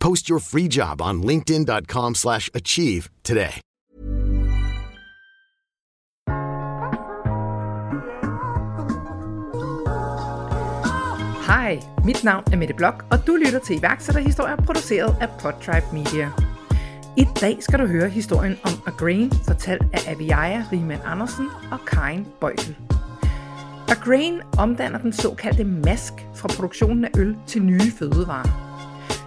Post your free job on linkedin.com/achieve today. Hej, mit navn er Mette Blok, og du lytter til iværksætterhistorier produceret af Podtribe Media. I dag skal du høre historien om Agrain, fortalt af Aviaja Riemann Andersen og Kain Bøjken. Agrain omdanner den såkaldte mask fra produktionen af øl til nye fødevarer.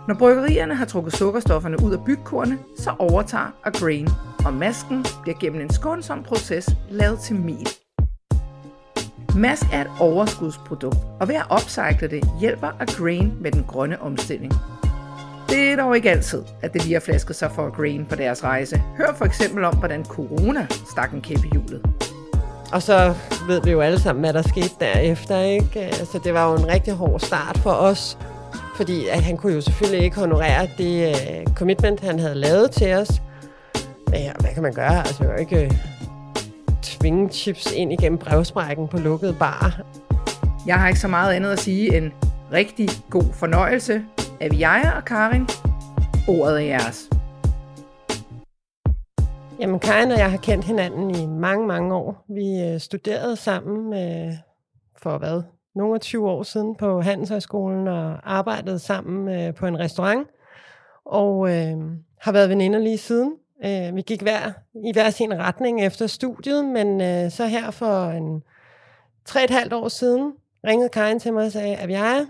Når bryggerierne har trukket sukkerstofferne ud af bygkornene, så overtager Agrain, og masken bliver gennem en skånsom proces lavet til mel. Mask er et overskudsprodukt, og ved at opcycle det, hjælper Agrain med den grønne omstilling. Det er dog ikke altid, at det lige har flasket sig for Agrain på deres rejse. Hør for eksempel om, hvordan corona stak en kæp i hjulet. Og så ved vi jo alle sammen, hvad der skete derefter, ikke? Altså, det var jo en rigtig hård start for os, fordi at han kunne jo selvfølgelig ikke honorere det commitment, han havde lavet til os. Men ja, hvad kan man gøre? Altså, man kan jo ikke tvinge chips ind igennem brevsprækken på lukkede barer. Jeg har ikke så meget andet at sige end rigtig god fornøjelse. Aviaja og Karin, ordet er jeres. Jamen, Karin og jeg har kendt hinanden i mange, mange år. Vi studerede sammen for hvad? Nogle af 20 år siden på Handelshøjskolen og arbejdede sammen på en restaurant og har været veninder lige siden. Vi gik i hver sin retning efter studiet, men så her for 3,5 år siden ringede Karin til mig og sagde, Aviaja,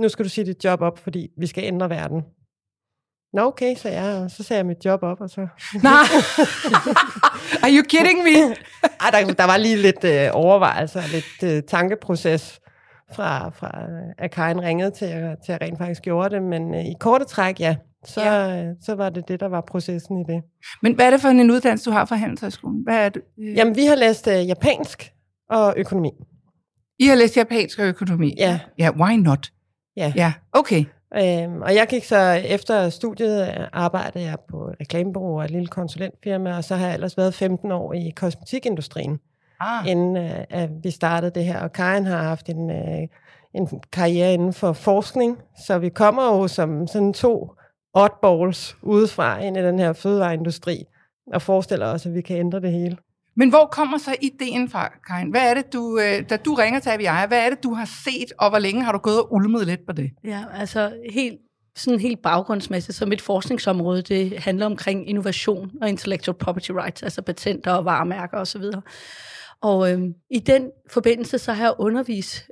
nu skal du sige dit job op, fordi vi skal ændre verden. Nå okay, sagde jeg, og så sagde jeg mit job op, og så... Nej! Are you kidding me? Ej, der var lige lidt overvejelser, lidt tankeproces fra at Karin ringede til at rent faktisk gjorde det, men i korte træk, ja, så var det, der var processen i det. Men hvad er det for en uddannelse, du har fra Handelshøjskolen? Hvad er det? Jamen, vi har læst japansk og økonomi. I har læst japansk og økonomi? Ja. Ja, why not? Ja. Ja, okay. Og jeg gik så efter studiet, arbejdede jeg på et reklamebureau og et lille konsulentfirma, og så har jeg ellers været 15 år i kosmetikindustrien. Inden at vi startede det her, og Karin har haft en karriere inden for forskning, så vi kommer jo som sådan 2 oddballs udefra ind i den her fødevareindustri, og forestiller os, at vi kan ændre det hele. Men hvor kommer så ideen fra, Karin? Hvad er det, da du ringer til Aviaja, hvad er det, du har set, og hvor længe har du gået og ulmet lidt på det? Ja, altså helt baggrundsmæssigt, så mit forskningsområde, det handler omkring innovation og intellectual property rights, altså patenter og varemærker osv., og i den forbindelse, så har jeg undervist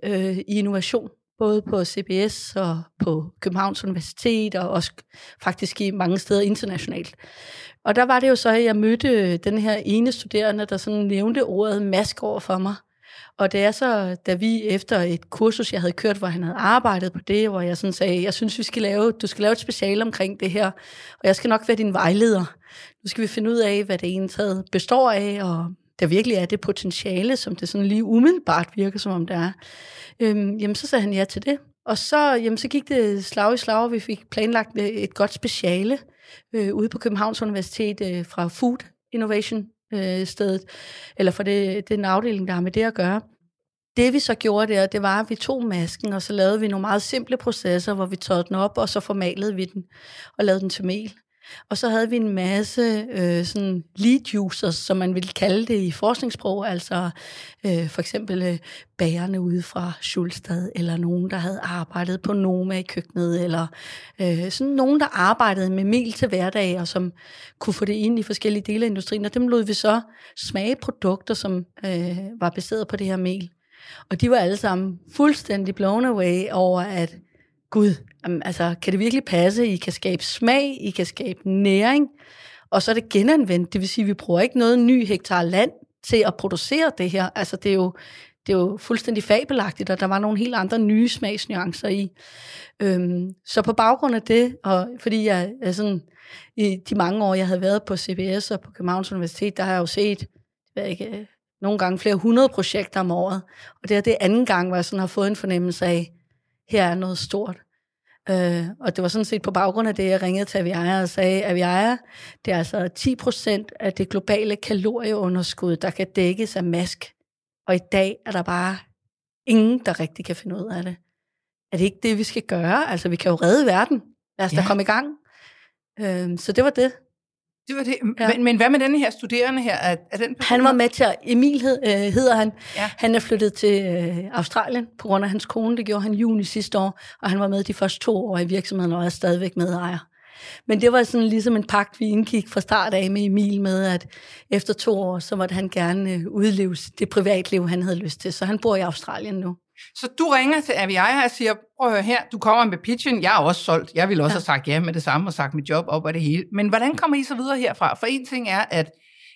i innovation, både på CBS og på Københavns Universitet, og også faktisk i mange steder internationalt. Og der var det jo så, at jeg mødte den her ene studerende, der sådan nævnte ordet mask over for mig. Og det er så, da vi efter et kursus, jeg havde kørt, hvor han havde arbejdet på det, hvor jeg sådan sagde, jeg synes, du skal lave et speciale omkring det her, og jeg skal nok være din vejleder. Nu skal vi finde ud af, hvad det egentlig taget består af, og der virkelig er det potentiale, som det sådan lige umiddelbart virker, som om det er, jamen så sagde han ja til det. Og så, jamen, så gik det slag i slag, og vi fik planlagt et godt speciale ude på Københavns Universitet fra Food Innovation stedet, eller fra den afdeling, der har med det at gøre. Det vi så gjorde der, det var, at vi tog masken, og så lavede vi nogle meget simple processer, hvor vi tørrede den op, og så formalede vi den, og lavede den til mel. Og så havde vi en masse sådan lead users, som man ville kalde det i forskningssprog, altså for eksempel bagerne ude fra Schulstad, eller nogen, der havde arbejdet på noma i køkkenet, eller sådan nogen, der arbejdede med mel til hverdag, og som kunne få det ind i forskellige dele af industrien, og dem lod vi så smage produkter, som var baseret på det her mel. Og de var alle sammen fuldstændig blown away over, at gud, altså, kan det virkelig passe? I kan skabe smag, I kan skabe næring, og så er det genanvendt. Det vil sige, at vi bruger ikke noget ny hektar land til at producere det her. Altså, det er jo fuldstændig fabelagtigt, og der var nogle helt andre nye smagsnuancer i. Så på baggrund af det, og fordi jeg sådan, i de mange år, jeg havde været på CBS og på Københavns Universitet, der har jeg jo set, nogle gange flere 100 projekter om året. Og det er anden gang, hvor jeg sådan har fået en fornemmelse af, her er noget stort. Og det var sådan set på baggrund af det, jeg ringede til Aviaja og sagde, Aviaja, det er altså 10% af det globale kalorieunderskud, der kan dækkes af mask. Og i dag er der bare ingen, der rigtig kan finde ud af det. Er det ikke det, vi skal gøre? Altså, vi kan jo redde verden. Lad os da komme i gang. Så det var det. Det var det. Ja. Men hvad med denne her studerende her? Er den han var med til at... Emil hedder han. Ja. Han er flyttet til Australien på grund af hans kone. Det gjorde han i juni sidste år, og han var med de første 2 år i virksomheden, og er stadigvæk medejer. Men det var sådan ligesom en pagt, vi indgik fra start af med Emil med, at efter 2 år, så måtte han gerne udleve det privatliv, han havde lyst til. Så han bor i Australien nu. Så du ringer til Aviaja og siger, prøv at høre her, du kommer med pitchen, jeg er også solgt, jeg ville også have sagt ja med det samme og sagt mit job op og det hele. Men hvordan kommer I så videre herfra? For en ting er, at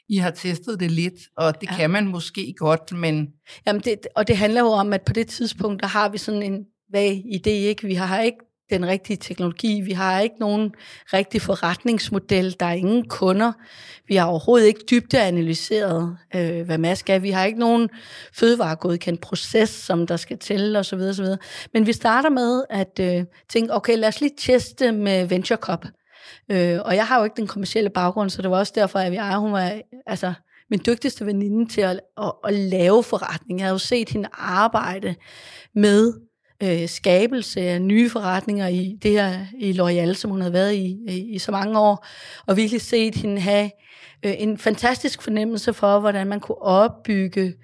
I har testet det lidt, og det kan man måske godt, men... Jamen det handler jo om, at på det tidspunkt, der har vi sådan en vag idé, ikke? Vi har ikke den rigtige teknologi, vi har ikke nogen rigtig forretningsmodel, der er ingen kunder, vi har overhovedet ikke dybdeanalyseret, hvad mask er, vi har ikke nogen fødevaregodkendt proces, som der skal til, osv. osv. Men vi starter med at tænke, okay, lad os lige teste med Venture Cup. Og jeg har jo ikke den kommercielle baggrund, så det var også derfor, at hun var min dygtigste veninde til at lave forretning. Jeg havde jo set hende arbejde med skabelse af nye forretninger i det her i Loyal, som hun havde været i så mange år, og virkelig set hende have en fantastisk fornemmelse for, hvordan man kunne opbygge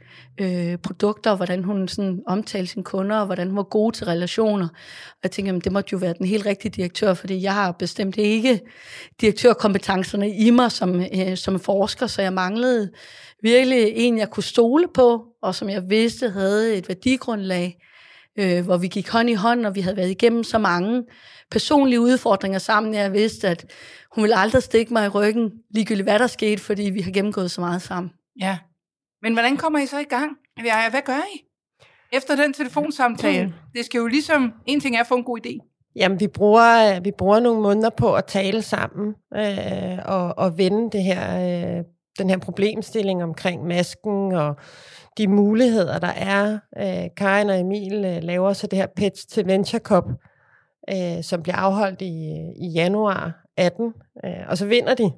produkter, hvordan hun sådan omtalte sine kunder, og hvordan hun var god til relationer. Og jeg tænkte, jamen, det måtte jo være den helt rigtige direktør, fordi jeg har bestemt ikke direktørkompetencerne i mig som forsker, så jeg manglede virkelig en, jeg kunne stole på, og som jeg vidste havde et værdigrundlag, hvor vi gik hånd i hånd, og vi havde været igennem så mange personlige udfordringer sammen. Jeg vidste, at hun ville aldrig stikke mig i ryggen, ligegyldigt hvad der skete, fordi vi har gennemgået så meget sammen. Ja, men hvordan kommer I så i gang? Hvad gør I efter den telefonsamtale? Det skal jo ligesom, en ting er at få en god idé. Jamen, vi bruger nogle måneder på at tale sammen og vende det her... den her problemstilling omkring masken og de muligheder, der er. Karin og Emil laver så det her pitch til Venture Cup, som bliver afholdt i januar 18, og så vinder de.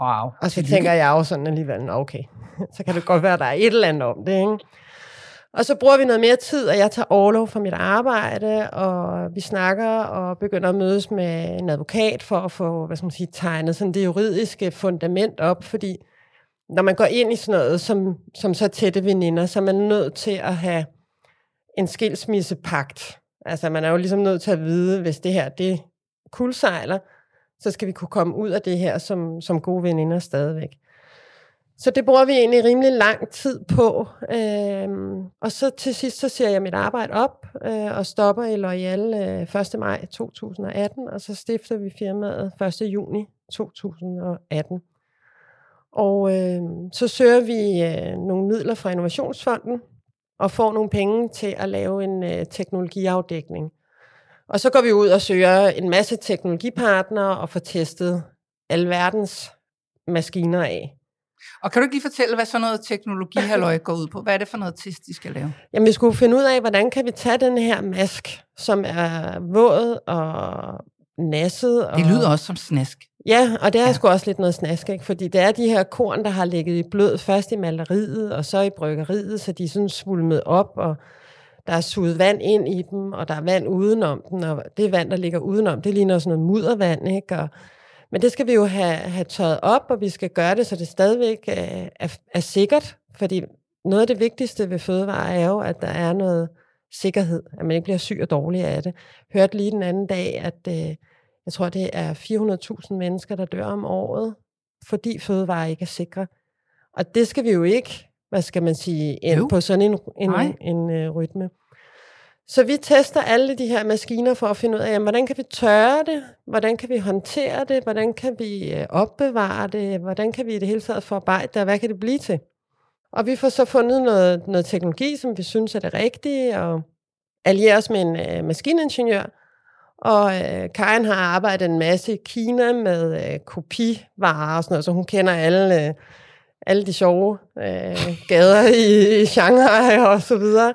Wow. Og så tænker jeg jo sådan alligevel, okay, så kan det godt være, der er et eller andet om det, ikke? Og så bruger vi noget mere tid, og jeg tager orlov fra mit arbejde, og vi snakker og begynder at mødes med en advokat for at få, tegnet sådan det juridiske fundament op, fordi når man går ind i sådan noget som så tætte veninder, så er man nødt til at have en skilsmissepagt. Altså man er jo ligesom nødt til at vide, hvis det her det kuldsejler, så skal vi kunne komme ud af det her som gode veninder stadigvæk. Så det bruger vi egentlig rimelig lang tid på. Og så til sidst, så siger jeg mit arbejde op og stopper i Loyal 1. maj 2018, og så stifter vi firmaet 1. juni 2018. Og så søger vi nogle midler fra Innovationsfonden og får nogle penge til at lave en teknologiafdækning. Og så går vi ud og søger en masse teknologipartnere og får testet alverdens maskiner af. Og kan du lige fortælle, hvad sådan noget teknologihalløj går ud på? Hvad er det for noget test, I skal lave? Jamen, vi skulle finde ud af, hvordan kan vi tage den her mask, som er våd og nasset. Det lyder også som snask. Ja, og der er sgu også lidt noget snask, ikke? Fordi det er de her korn, der har ligget i blød, først i maleriet, og så i bryggeriet, så de er sådan svulmet op, og der er suget vand ind i dem, og der er vand udenom den, og det vand, der ligger udenom, det ligner sådan noget muddervand, ikke? Og, men det skal vi jo have tørret op, og vi skal gøre det, så det stadigvæk er sikkert, fordi noget af det vigtigste ved fødevarer er jo, at der er noget sikkerhed, at man ikke bliver syg og dårlig af det. Hørte lige den anden dag, at jeg tror, det er 400.000 mennesker, der dør om året, fordi fødevarer ikke er sikre. Og det skal vi jo ikke, hvad skal man sige, ende på sådan en rytme. Så vi tester alle de her maskiner for at finde ud af, jamen, hvordan kan vi tørre det, hvordan kan vi håndtere det, hvordan kan vi opbevare det, hvordan kan vi i det hele taget forarbejde det, og hvad kan det blive til? Og vi får så fundet noget teknologi, som vi synes er det rigtige, og allierer os med en maskiningeniør. Og Karin har arbejdet en masse i Kina med kopivarer og sådan noget, så hun kender alle de sjove gader i Shanghai og så videre.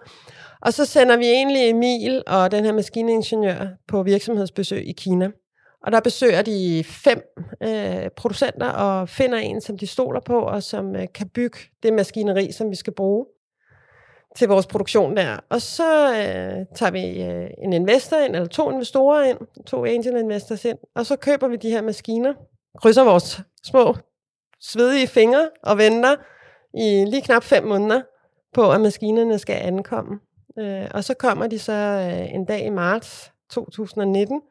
Og så sender vi egentlig Emil og den her maskiningeniør på virksomhedsbesøg i Kina. Og der besøger de 5 producenter og finder en, som de stoler på, og som kan bygge det maskineri, som vi skal bruge til vores produktion der. Og så tager vi en investor ind, eller 2 investorer ind, 2 angel investors ind, og så køber vi de her maskiner, krydser vores små svedige fingre og venter i lige knap 5 måneder på, at maskinerne skal ankomme. Og så kommer de så en dag i marts 2019,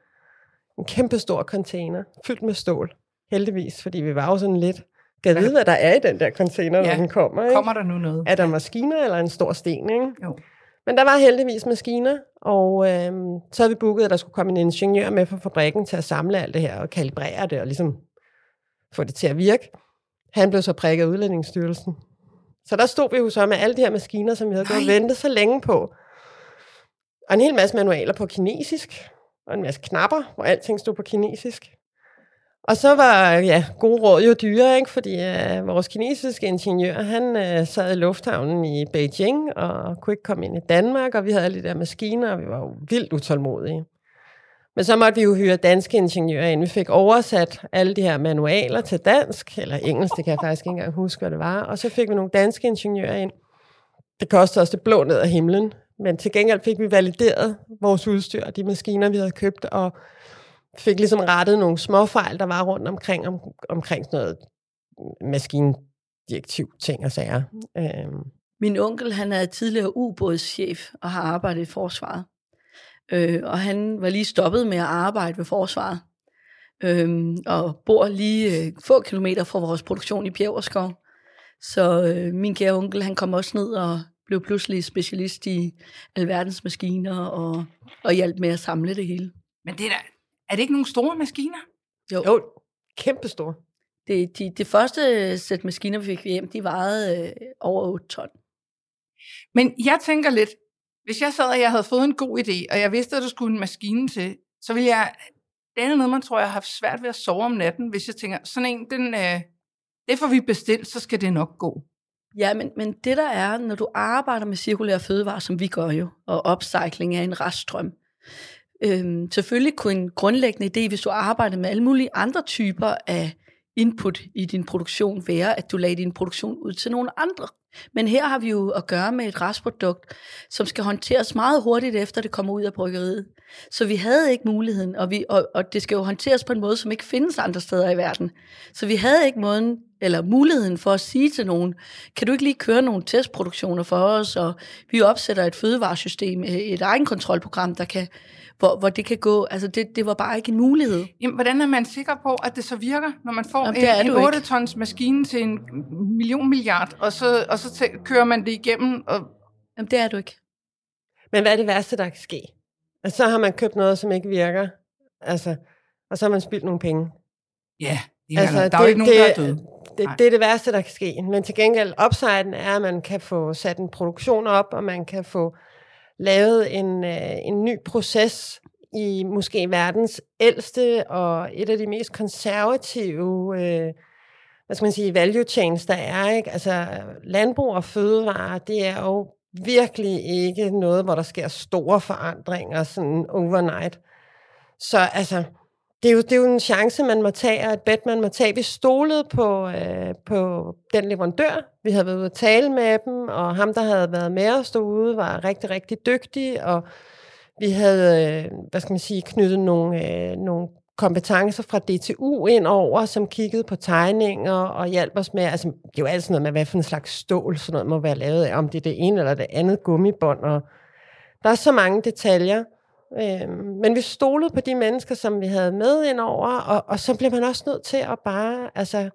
en kæmpe stor container, fyldt med stål. Heldigvis, fordi vi var jo sådan lidt, kan vide, hvad der er i den der container, når den kommer. Ikke? Kommer der nu noget? Er der maskiner eller en stor sten? Ikke? Jo. Men der var heldigvis maskiner, og så havde vi booket, at der skulle komme en ingeniør med fra fabrikken til at samle alt det her og kalibrere det og ligesom få det til at virke. Han blev så prikket af Udlændingsstyrelsen. Så der stod vi jo så med alle de her maskiner, som vi havde gået og ventet så længe på. Og en hel masse manualer på kinesisk, og en masse knapper, hvor alting stod på kinesisk. Og så var gode råd jo dyre, ikke? Fordi vores kinesiske ingeniør, han sad i lufthavnen i Beijing og kunne ikke komme ind i Danmark, og vi havde alle de der maskiner, og vi var jo vildt utålmodige. Men så måtte vi jo hyre danske ingeniører ind. Vi fik oversat alle de her manualer til dansk, eller engelsk, det kan jeg faktisk ikke engang huske, hvad det var. Og så fik vi nogle danske ingeniører ind. Det kostede os det blå ned af himlen, men til gengæld fik vi valideret vores udstyr og de maskiner, vi havde købt, og fik ligesom rettet nogle småfejl, der var rundt omkring sådan noget maskindirektiv, ting og sager. Min onkel, han er tidligere ubådschef og har arbejdet i forsvaret. Og han var lige stoppet med at arbejde ved forsvaret. Og bor lige få kilometer fra vores produktion i Pjæverskov. Så min kære onkel, han kom også ned og blev pludselig specialist i alverdens maskiner og hjalp med at samle det hele. Men det der... Er det ikke nogle store maskiner? Jo, kæmpestore. Det første sæt maskiner, vi fik hjem, de vejede over 8 ton. Men jeg tænker lidt, hvis jeg sad, og jeg havde fået en god idé, og jeg vidste, at der skulle en maskine til, så ville jeg, det er noget, man tror, jeg har haft svært ved at sove om natten, hvis jeg tænker, sådan en, det får vi bestilt, så skal det nok gå. Ja, men det der er, når du arbejder med cirkulære fødevarer, som vi gør jo, og upcycling er en reststrøm, selvfølgelig kunne en grundlæggende idé, hvis du arbejder med alle mulige andre typer af input i din produktion, være, at du lagde din produktion ud til nogle andre. Men her har vi jo at gøre med et restprodukt, som skal håndteres meget hurtigt efter det kommer ud af bryggeriet. Så vi havde ikke muligheden, og det skal jo håndteres på en måde, som ikke findes andre steder i verden. Så vi havde ikke muligheden for at sige til nogen, kan du ikke lige køre nogle testproduktioner for os, og vi opsætter et fødevaresystem, et egenkontrolprogram, hvor det kan gå. Altså det var bare ikke en mulighed. Jamen, hvordan er man sikker på, at det så virker, når man får en 8-tons maskine til 1 million milliard, og så kører man det igennem? Og... Jamen, det er du ikke. Men hvad er det værste, der kan ske? Og så har man købt noget, som ikke virker, altså, og så har man spildt nogle penge. Ja, altså, der er jo ikke nogen, der er døde. Det er det værste, der kan ske. Men til gengæld, upsiden er, at man kan få sat en produktion op, og man kan få lavet en ny proces i måske verdens ældste og et af de mest konservative value chains, der er. Ikke? Altså, landbrug og fødevarer, det er jo virkelig ikke noget, hvor der sker store forandringer sådan overnight. Så altså, Det er jo en chance, man må tage, og et bet, man må tage. Vi stolede på den leverandør. Vi havde været ude at tale med dem, og ham, der havde været med os derude, var rigtig, rigtig dygtig, og vi havde, knyttet nogle kompetencer fra DTU ind over, som kiggede på tegninger og hjalp os med, altså det er jo altid noget med, hvad for en slags stål sådan noget må være lavet af, om det er det ene eller det andet gummibånd, og der er så mange detaljer. Men vi stolede på de mennesker, som vi havde med ind over, og så blev man også nødt til at bare,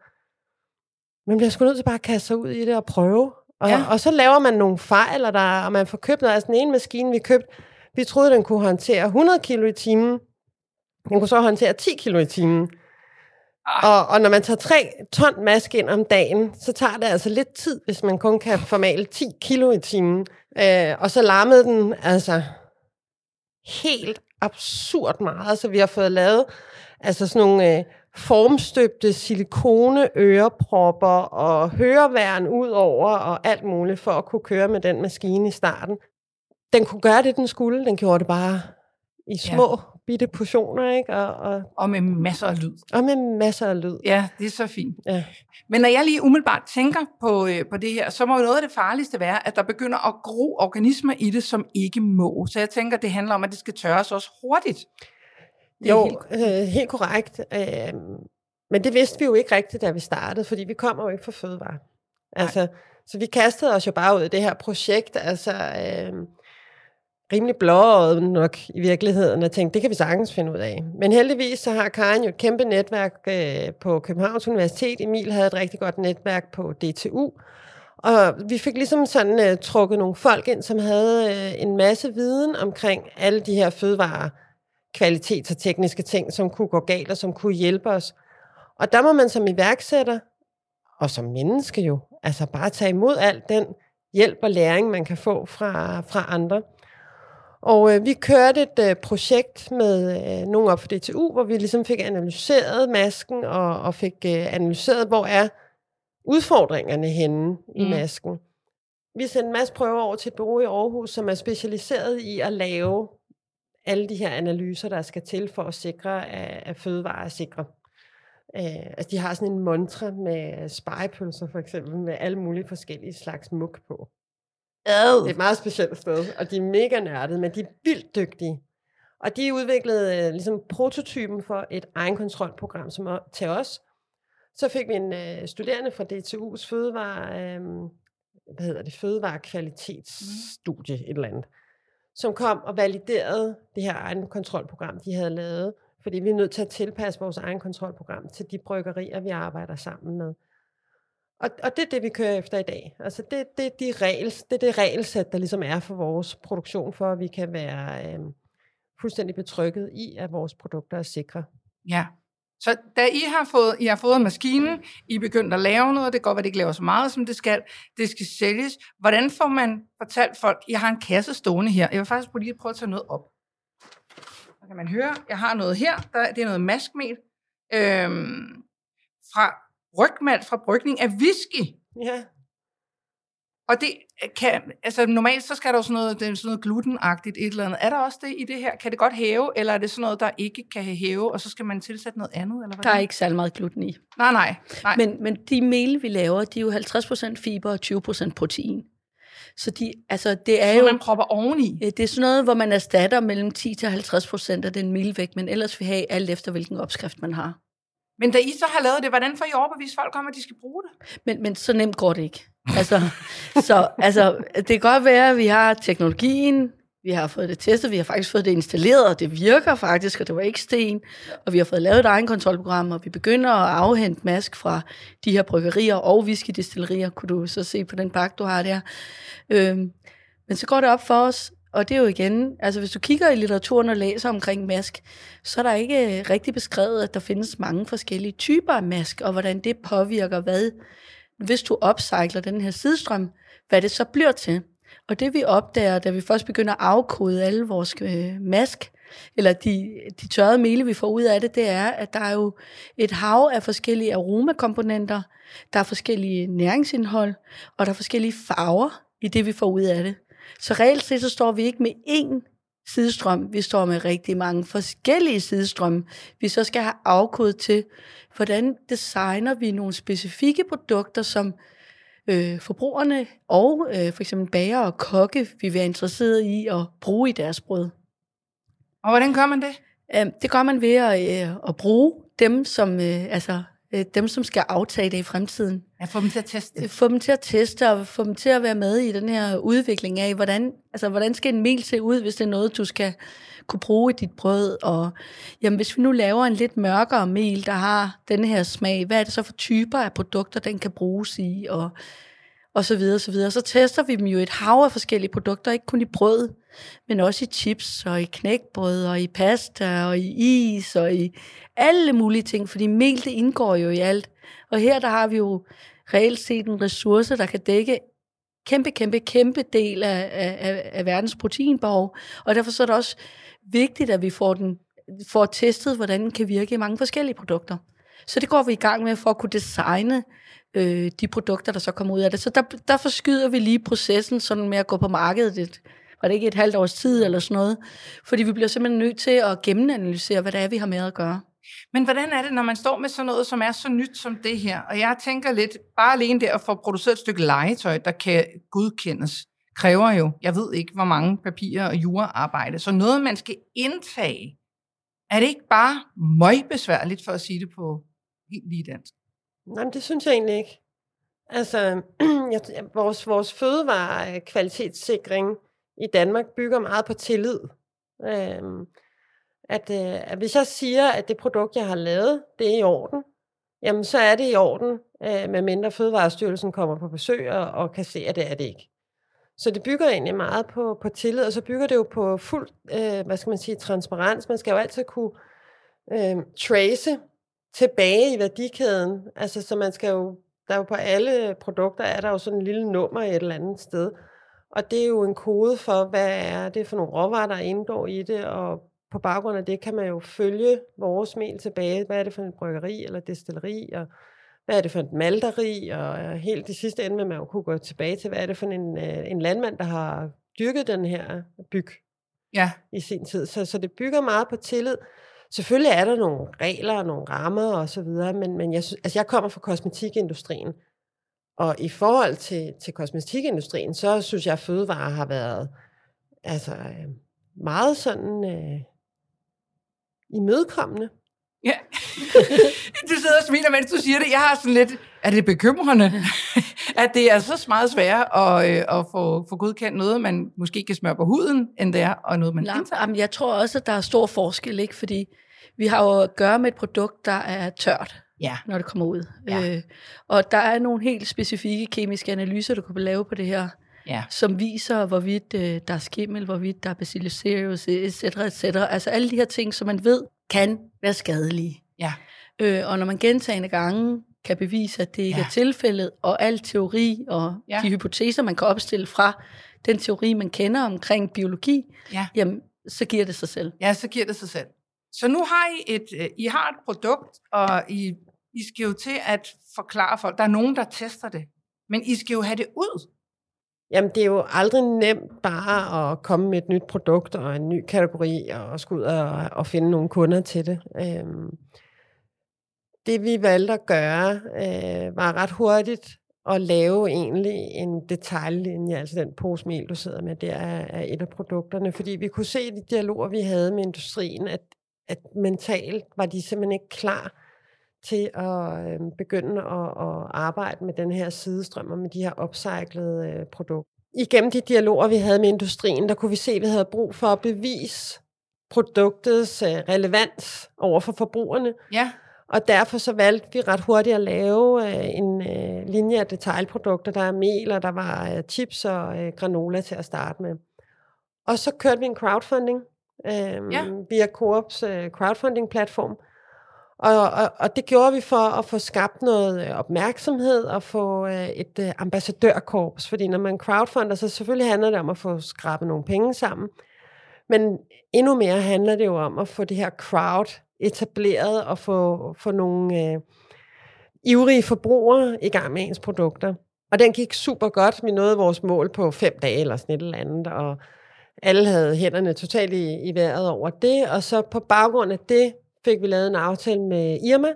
man bliver sgu nødt til bare at kaste sig ud i det og prøve, og så laver man nogle fejl, og man får købt noget, den ene maskine vi købte, vi troede, den kunne håndtere 100 kilo i timen, den kunne så håndtere 10 kilo i timen. Og når man tager 3 ton mask ind om dagen, så tager det altså lidt tid, hvis man kun kan formale 10 kilo i timen. Og så larmede den helt absurd meget, så vi har fået lavet sådan nogle formstøbte silikoneørepropper og høreværn ud over og alt muligt for at kunne køre med den maskine i starten. Den kunne gøre det, den skulle. Den gjorde det bare i små bitte portioner, ikke? Og med masser af lyd. Ja, det er så fint. Ja. Men når jeg lige umiddelbart tænker på det her, så må noget af det farligste være, at der begynder at gro organismer i det, som ikke må. Så jeg tænker, det handler om, at det skal tørres også hurtigt. Helt korrekt. Men det vidste vi jo ikke rigtigt, da vi startede, fordi vi kommer jo ikke fra fødevarer. Så vi kastede os jo bare ud i det her projekt, rimelig blåret nok i virkeligheden, og tænkte, det kan vi sagtens finde ud af. Men heldigvis så har Karin jo et kæmpe netværk på Københavns Universitet. Emil havde et rigtig godt netværk på DTU. Og vi fik ligesom sådan trukket nogle folk ind, som havde en masse viden omkring alle de her fødevarekvalitets- og tekniske ting, som kunne gå galt og som kunne hjælpe os. Og der må man som iværksætter, og som menneske jo, bare tage imod alt den hjælp og læring, man kan få fra andre. Og vi kørte et projekt med nogen op for DTU, hvor vi ligesom fik analyseret masken, og fik analyseret, hvor er udfordringerne henne i masken. Vi sendte en masse prøver over til et bureau i Aarhus, som er specialiseret i at lave alle de her analyser, der skal til for at sikre, at fødevarer er sikre. De har sådan en montre med spegepølser for eksempel, med alle mulige forskellige slags muk på. Det er et meget specielt sted, og de er mega nørdede, men de er vildt dygtige. Og de udviklede ligesom prototypen for et egenkontrolprogram til os. Så fik vi en studerende fra DTU's fødevarekvalitetsstudie, et eller andet, som kom og validerede det her egenkontrolprogram, de havde lavet, fordi vi er nødt til at tilpasse vores egenkontrolprogram til de bryggerier, vi arbejder sammen med. Og det er det, vi kører efter i dag. Det er det regelsæt, der ligesom er for vores produktion, for at vi kan være fuldstændig betrygget i, at vores produkter er sikre. Ja, så da I har fået maskinen, I begyndt at lave noget, det går, at det ikke laver så meget, som det skal sælges. Hvordan får man fortalt folk, jeg har en kasse stående her, jeg vil faktisk lige prøve at tage noget op. Så kan man høre, jeg har noget her, det er noget maskmel fra rygmalt fra brygning af whisky. Ja. Og det kan, normalt så skal der jo sådan noget glutenagtigt et eller andet. Er der også det i det her? Kan det godt hæve, eller er det sådan noget, der ikke kan hæve, og så skal man tilsætte noget andet? Eller hvad? Der er ikke særlig meget gluten i. Nej. Men de mel, vi laver, de er jo 50% fiber og 20% protein. Så det er jo... man propper oveni. Det er sådan noget, hvor man erstatter mellem 10-50% af den melvægt, men ellers vil have alt efter, hvilken opskrift man har. Men da I så har lavet det, hvordan får I overbevist folk om, at de skal bruge det? Men så nemt går det ikke. Det kan godt være, at vi har teknologien, vi har fået det testet, vi har faktisk fået det installeret, og det virker faktisk, og det var ikke sten, og vi har fået lavet et egenkontrolprogram, og vi begynder at afhente mask fra de her bryggerier og whiskydestillerier, kunne du så se på den pakke, du har der. Men så går det op for os, og det er jo igen, hvis du kigger i litteraturen og læser omkring mask, så er der ikke rigtig beskrevet, at der findes mange forskellige typer af mask, og hvordan det påvirker hvad. Hvis du upcycler den her sidestrøm, hvad det så bliver til. Og det vi opdager, da vi først begynder at afkode alle vores mask, eller de tørrede mele, vi får ud af det er, at der er jo et hav af forskellige aromakomponenter, der er forskellige næringsindhold, og der er forskellige farver i det, vi får ud af det. Så reelt set, så står vi ikke med én sidestrøm. Vi står med rigtig mange forskellige sidestrømme. Vi så skal have afkodet til, hvordan designer vi nogle specifikke produkter, som forbrugerne og for eksempel bager og kokke vil være interesserede i at bruge i deres brød. Og hvordan gør man det? Det gør man ved at bruge dem, som dem, som skal aftage det i fremtiden. Ja, få dem til at teste. Få dem til at teste, og få dem til at være med i den her udvikling af, hvordan skal en mel se ud, hvis det er noget, du skal kunne bruge i dit brød. Og jamen, hvis vi nu laver en lidt mørkere mel, der har den her smag, hvad er det så for typer af produkter, den kan bruges i, og så videre, så videre. Så tester vi dem jo et hav af forskellige produkter, ikke kun i brød, men også i chips, og i knækbrød, og i pasta, og i is, og i alle mulige ting, fordi mel, det indgår jo i alt. Og her, der har vi jo reelt set en ressource, der kan dække kæmpe del af verdens proteinbehov, og derfor så er det også vigtigt, at vi får testet, hvordan den kan virke i mange forskellige produkter. Så det går vi i gang med for at kunne designe de produkter, der så kommer ud af det. Så der forskyder vi lige processen sådan med at gå på markedet var det ikke et halvt års tid eller sådan noget, fordi vi bliver simpelthen nødt til at gennemanalysere, hvad det er, vi har med at gøre. Men hvordan er det, når man står med sådan noget, som er så nyt som det her? Og jeg tænker lidt, bare alene det at få produceret et stykke legetøj, der kan godkendes, kræver jo, jeg ved ikke, hvor mange papirer og juraarbejde. Så noget, man skal indtage, er det ikke bare møgbesværligt, for at sige det på helt lige dansk? Nej, men det synes jeg egentlig ikke. Altså, vores fødevarekvalitetssikring i Danmark bygger meget på tillid. At hvis jeg siger, at det produkt, jeg har lavet, det er i orden, jamen så er det i orden, medmindre Fødevarestyrelsen kommer på besøg og kan se, at det er det ikke. Så det bygger egentlig meget på tillid, og så bygger det jo på fuld, transparens. Man skal jo altid kunne trace tilbage i værdikæden. Altså, så man skal jo, der er jo på alle produkter, er der jo sådan en lille nummer et eller andet sted. Og det er jo en kode for, hvad er det for nogle råvarer, der indgår i det, og på baggrund af det kan man jo følge vores mel tilbage. Hvad er det for en bryggeri eller destilleri, og hvad er det for et malteri, og helt det sidste ende, man jo kunne gå tilbage til, hvad er det for en landmand, der har dyrket den her byg i sin tid. Så det bygger meget på tillid. Selvfølgelig er der nogle regler og nogle rammer og så videre, men jeg kommer fra kosmetikindustrien, og i forhold til kosmetikindustrien, så synes jeg, at fødevarer har været meget sådan imødekommende. Ja, du sidder og smiler, mens du siger det. Jeg har sådan lidt, er det bekymrende, at det er så meget sværere at få godkendt noget, man måske kan smøre på huden, end det er, og noget, man indtager? Jeg tror også, at der er stor forskel, ikke? Fordi vi har jo at gøre med et produkt, der er tørt, når det kommer ud. Ja. Og der er nogle helt specifikke kemiske analyser, du kan lave på det her, som viser, hvorvidt der er skimmel, hvorvidt der er bacillus cereus, etc., etc. Altså alle de her ting, som man ved, kan være skadelige. Ja. Og når man gentagne gange kan bevise, at det ikke er tilfældet, og al teori og de hypoteser, man kan opstille fra den teori, man kender omkring biologi, jamen, så giver det sig selv. Ja, så giver det sig selv. Så nu har I har et produkt, og I skal jo til at forklare folk, der er nogen, der tester det, men I skal jo have det ud. Jamen, det er jo aldrig nemt bare at komme med et nyt produkt og en ny kategori og skulle ud og finde nogle kunder til det. Det vi valgte at gøre var ret hurtigt at lave egentlig en detaillinje, altså den pose mel, du sidder med, det er et af produkterne, fordi vi kunne se i de dialoger, vi havde med industrien, at mentalt var de simpelthen ikke klar til at begynde at arbejde med den her sidestrøm og med de her upcyclede produkter. Igennem de dialoger, vi havde med industrien, der kunne vi se, at vi havde brug for at bevise produktets relevans over for forbrugerne. Ja. Og derfor så valgte vi ret hurtigt at lave en linje af detailprodukter. Der er mel, og der var chips og granola til at starte med. Og så kørte vi en crowdfunding via Coops crowdfunding-platform. Og det gjorde vi for at få skabt noget opmærksomhed og få et ambassadørkorps. Fordi når man crowdfunder, så selvfølgelig handler det om at få skrabet nogle penge sammen. Men endnu mere handler det jo om at få det her crowd etableret og få nogle ivrige forbrugere i gang med ens produkter. Og den gik super godt. Vi nåede vores mål på 5 dage eller sådan et eller andet. Og alle havde hænderne totalt i vejret over det, og så på baggrund af det fik vi lavet en aftale med Irma,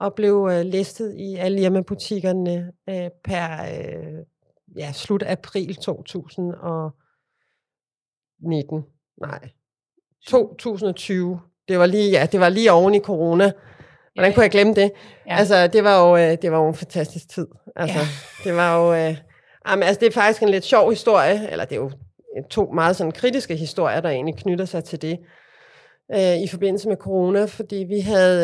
og blev listet i alle Irma-butikkerne slut april 2020. Det var lige, det var lige oven i corona. Hvordan kunne jeg glemme det? Ja. Altså, det var jo en fantastisk tid. Altså, det var jo... det er faktisk en lidt sjov historie, eller det er jo to meget sådan kritiske historier, der egentlig knytter sig til det i forbindelse med corona, fordi vi havde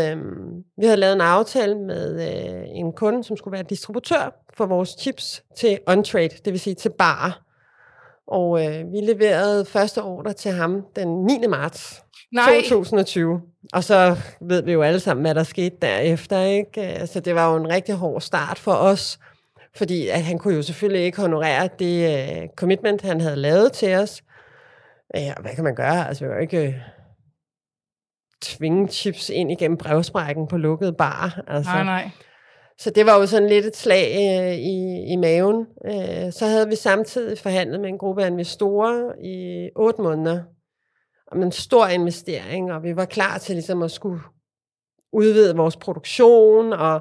lavet en aftale med en kunde, som skulle være distributør for vores chips til on-trade, det vil sige til barer. Og vi leverede første ordre til ham den 9. marts 2020. Og så ved vi jo alle sammen, hvad der skete derefter, ikke? Så det var jo en rigtig hård start for os, fordi at han kunne jo selvfølgelig ikke honorere det commitment, han havde lavet til os. Og hvad kan man gøre? Altså, vi var jo ikke tvinge chips ind igennem brevsprækken på lukkede barer. Altså. Nej. Så det var jo sådan lidt et slag i maven. Så havde vi samtidig forhandlet med en gruppe af investorer i 8 måneder om en stor investering, og vi var klar til ligesom at skulle udvide vores produktion, og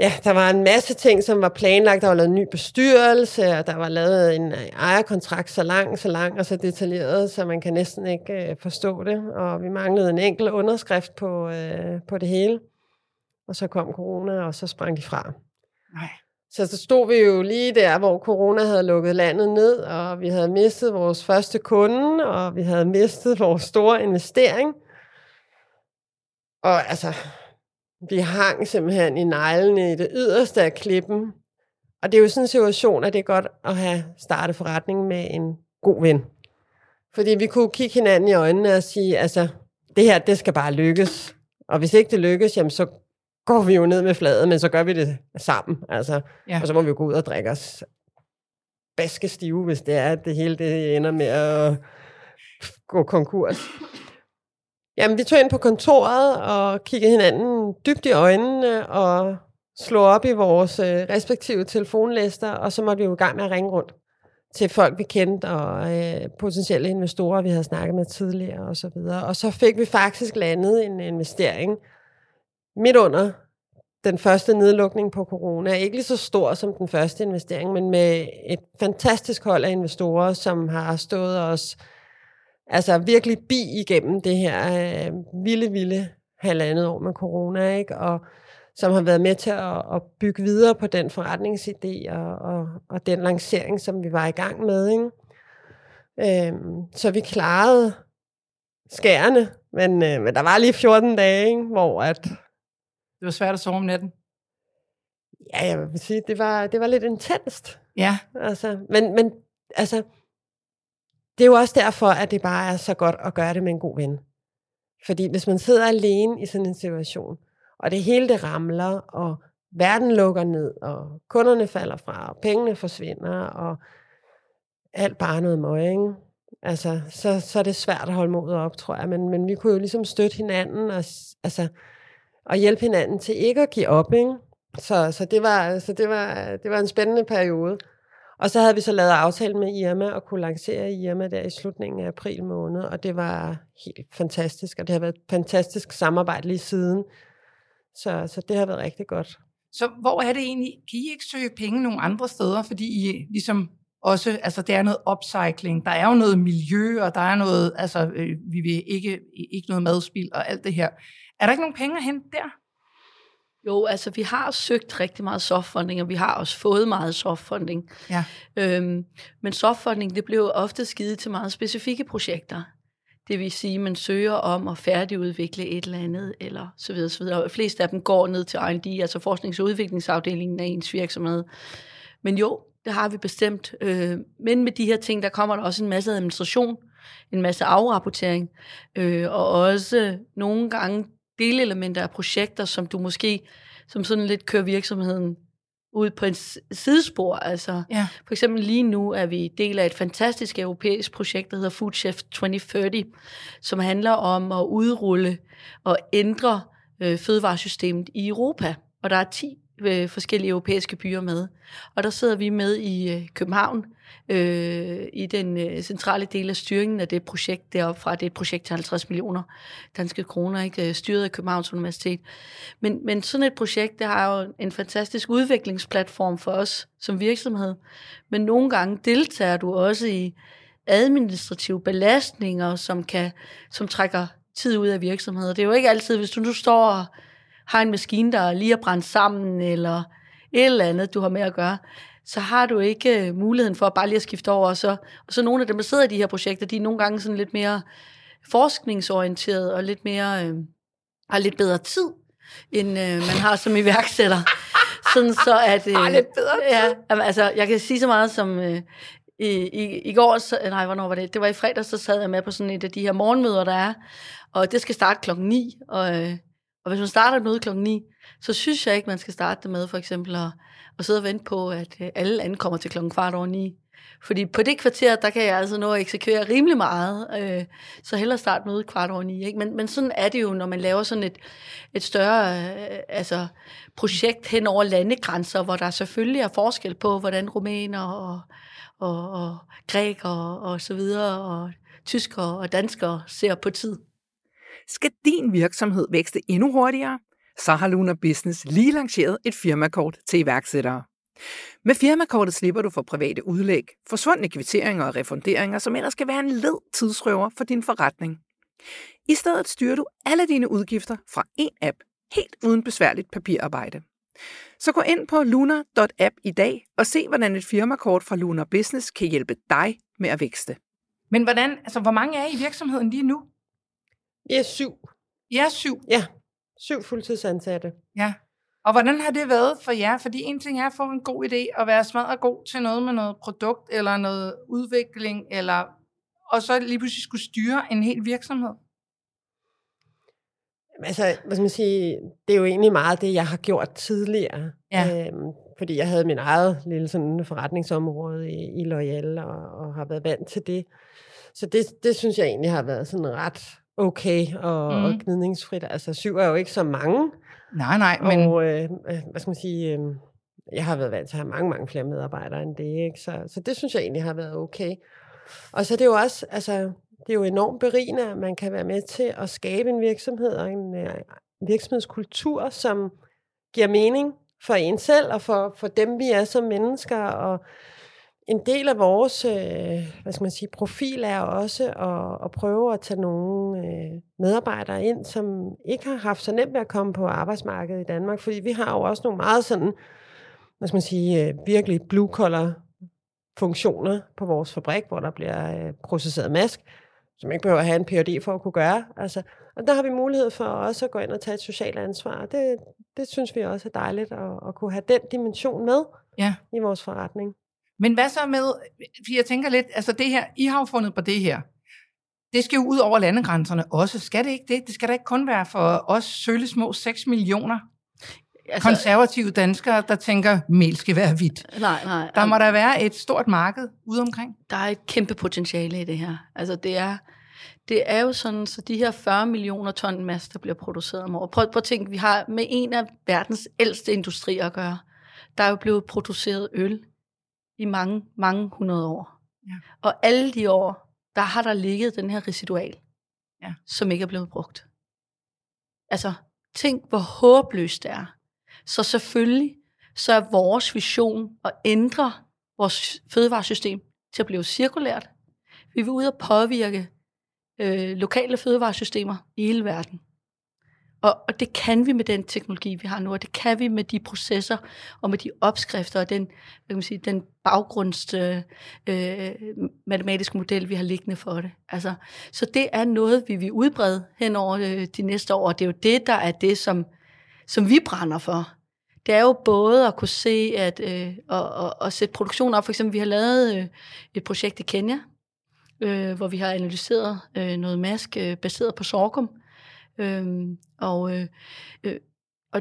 ja, der var en masse ting, som var planlagt. Der var lavet en ny bestyrelse, og der var lavet en ejerkontrakt så lang og så detaljeret, så man kan næsten ikke forstå det. Og vi manglede en enkelt underskrift på det hele. Og så kom corona, og så sprang de fra. Nej. Så stod vi jo lige der, hvor corona havde lukket landet ned, og vi havde mistet vores første kunde, og vi havde mistet vores store investering. Og altså... vi hang simpelthen i neglene i det yderste af klippen. Og det er jo sådan en situation, at det er godt at have startet forretningen med en god ven. Fordi vi kunne kigge hinanden i øjnene og sige, altså, det her, det skal bare lykkes. Og hvis ikke det lykkes, jamen, så går vi jo ned med fladet, men så gør vi det sammen. Altså. Ja. Og så må vi jo gå ud og drikke os baskestive, hvis det er, at det hele det ender med at gå konkurs. Jamen, vi tog ind på kontoret og kiggede hinanden dybt i øjnene og slog op i vores respektive telefonlister, og så måtte vi jo i gang med at ringe rundt til folk, vi kendte, og potentielle investorer, vi havde snakket med tidligere og så videre. Og så fik vi faktisk landet en investering midt under den første nedlukning på corona. Ikke lige så stor som den første investering, men med et fantastisk hold af investorer, som har stået os... altså virkelig bi igennem det her vilde halvandet år med corona, ikke? Og som har været med til at bygge videre på den forretningsidé og den lancering, som vi var i gang med, ikke? Så vi klarede skærene, men der var lige 14 dage, ikke? Hvor at... det var svært at sove om natten. Ja, jeg vil sige, det var lidt intenst. Ja. Altså, men altså... det er jo også derfor, at det bare er så godt at gøre det med en god ven. Fordi hvis man sidder alene i sådan en situation, og det hele det ramler, og verden lukker ned, og kunderne falder fra, og pengene forsvinder, og alt bare noget møg, ikke? Altså, så er det svært at holde modet op, tror jeg. Men vi kunne jo ligesom støtte hinanden, og hjælpe hinanden til ikke at give op, ikke? Så det var en spændende periode. Og så havde vi så lavet aftale med Irma og kunne lancere Irma der i slutningen af april måned, og det var helt fantastisk, og det har været et fantastisk samarbejde lige siden. Så det har været rigtig godt. Så hvor er det egentlig, kan I ikke søge penge nogle andre steder, fordi I ligesom også, altså der er noget upcycling, der er jo noget miljø, og der er noget, altså vi vil ikke noget madspild og alt det her. Er der ikke nogen penge at hente der? Jo, altså vi har søgt rigtig meget softfunding, og vi har også fået meget softfunding. Ja. Men softfunding, det blev ofte givet til meget specifikke projekter. Det vil sige, man søger om at færdigudvikle et eller andet, eller så videre, så videre. Og flest af dem går ned til R&D, altså forsknings- og udviklingsafdelingen af ens virksomhed. Men jo, det har vi bestemt. Men med de her ting, der kommer der også en masse administration, en masse afrapportering, og også nogle gange delelementer af projekter, som du måske som sådan lidt kører virksomheden ud på en sidespor. Altså, ja. For eksempel lige nu er vi del af et fantastisk europæisk projekt, der hedder Food Chef 2030, som handler om at udrulle og ændre fødevaresystemet i Europa. Og der er 10 forskellige europæiske byer med. Og der sidder vi med i København, i den centrale del af styringen af det projekt deroppe fra. Det er et projekt til 50 millioner danske kroner, ikke? Styret af Københavns Universitet. Men sådan et projekt, det har jo en fantastisk udviklingsplatform for os som virksomhed. Men nogle gange deltager du også i administrative belastninger, som trækker tid ud af virksomheder. Det er jo ikke altid, hvis du nu står og har en maskine, der lige er brændt sammen, eller et eller andet, du har med at gøre, så har du ikke muligheden for at bare lige at skifte over. Og så nogle af dem, der sidder i de her projekter, de er nogle gange sådan lidt mere forskningsorienterede, og lidt mere, har lidt bedre tid, end man har som iværksætter. Sådan så at... har lidt bedre tid? Ja, altså, jeg kan sige så meget som... I går, hvornår var det? Det var i fredag, så sad jeg med på sådan et af de her morgenmøder, der er, og det skal starte 9:00, og hvis man starter et møde 9:00, så synes jeg ikke, man skal starte det med for eksempel at sidde og vente på, at alle ankommer til 9:15. Fordi på det kvarter, der kan jeg altså nå at eksekvere rimelig meget, så hellere starte mødet 9:15, ikke? Men sådan er det jo, når man laver sådan et større projekt hen over landegrænser, hvor der selvfølgelig er forskel på, hvordan rumæner og grækere og så videre, og tyskere og danskere ser på tid. Skal din virksomhed vækste endnu hurtigere, så har Lunar Business lige lanceret et firmakort til iværksættere. Med firmakortet slipper du for private udlæg, forsvundne kvitteringer og refunderinger, som ellers kan være en led tidsrøver for din forretning. I stedet styrer du alle dine udgifter fra en app, helt uden besværligt papirarbejde. Så gå ind på lunar.app i dag og se, hvordan et firmakort fra Lunar Business kan hjælpe dig med at vækste. Men hvor mange er I virksomheden lige nu? Ja, 7. Ja, 7? Ja, 7 fuldtidsansatte. Ja. Og hvordan har det været for jer? Fordi en ting er at få en god idé og være smadret god til noget med noget produkt eller noget udvikling, og så lige pludselig skulle styre en hel virksomhed. Altså, hvad skal man sige, det er jo egentlig meget det, jeg har gjort tidligere. Ja. Fordi jeg havde min eget lille sådan forretningsområde i Loyal, og har været vant til det. Så det synes jeg egentlig har været sådan ret okay og gnidningsfrit. Altså 7 er jo ikke så mange. Nej, men... Og hvad skal man sige, jeg har været vant til at have mange, mange flere medarbejdere end det, ikke? Så det synes jeg egentlig har været okay. Og så er det jo også, altså... Det er jo enormt berigende, at man kan være med til at skabe en virksomhed og en virksomhedskultur, som giver mening for en selv og for dem, vi er som mennesker. Og en del af vores profil er også at prøve at tage nogle medarbejdere ind, som ikke har haft så nemt ved at komme på arbejdsmarkedet i Danmark. Fordi vi har jo også nogle meget sådan, virkelig blue-collar funktioner på vores fabrik, hvor der bliver processeret mask, som ikke behøver at have en Ph.D. for at kunne gøre. Altså, og der har vi mulighed for også at gå ind og tage et socialt ansvar. Det synes vi også er dejligt at kunne have den dimension med i vores forretning. Men hvad så med, fordi jeg tænker lidt, altså det her, I har jo fundet på det her. Det skal jo ud over landegrænserne også. Skal det ikke det? Det skal da ikke kun være for os sølesmå 6 millioner konservative danskere, der tænker, mel skal være hvidt. Nej. Der må der være et stort marked ude omkring. Der er et kæmpe potentiale i det her. Altså det er jo sådan, så de her 40 millioner ton masse, der bliver produceret om året. Prøv at tænke, vi har med en af verdens ældste industrier at gøre. Der er jo blevet produceret øl i mange, mange 100 år. Ja. Og alle de år, der har der ligget den her residual, som ikke er blevet brugt. Altså, tænk, hvor håbløst det er. Så selvfølgelig, så er vores vision at ændre vores fødevaresystem til at blive cirkulært. Vi vil ud og påvirke lokale fødevaresystemer i hele verden. Og det kan vi med den teknologi, vi har nu, og det kan vi med de processer og med de opskrifter og den baggrundsmatematiske model, vi har liggende for det. Altså, så det er noget, vi vil udbrede hen over de næste år, og det er jo det, der er det, som vi brænder for. Det er jo både at kunne se, at at sætte produktion op. For eksempel, vi har lavet et projekt i Kenya, hvor vi har analyseret noget mask baseret på sorghum. Og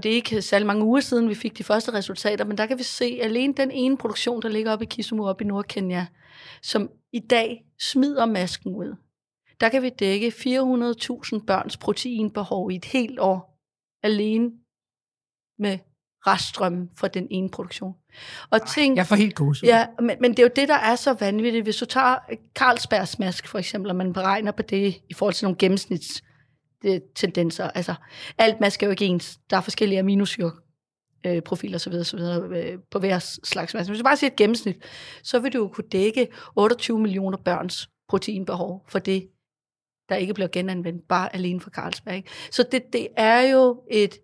det er ikke særlig mange uger siden, vi fik de første resultater, men der kan vi se alene den ene produktion, der ligger oppe i Kisumu, oppe i Nordkenya, som i dag smider masken ud. Der kan vi dække 400.000 børns proteinbehov i et helt år, alene med reststrømme for den ene produktion. Og tænk, jeg får helt gode. Ja, men det er jo det, der er så vanvittigt. Hvis du tager Carlsbergs smask, for eksempel, og man beregner på det i forhold til nogle gennemsnitstendenser. Altså, alt mask er jo ikke ens. Der er forskellige aminosyre profiler osv. på hver slags masse. Hvis du bare siger et gennemsnit, så vil du kunne dække 28 millioner børns proteinbehov for det, der ikke bliver genanvendt, bare alene for Carlsberg. Ikke? Så det er jo et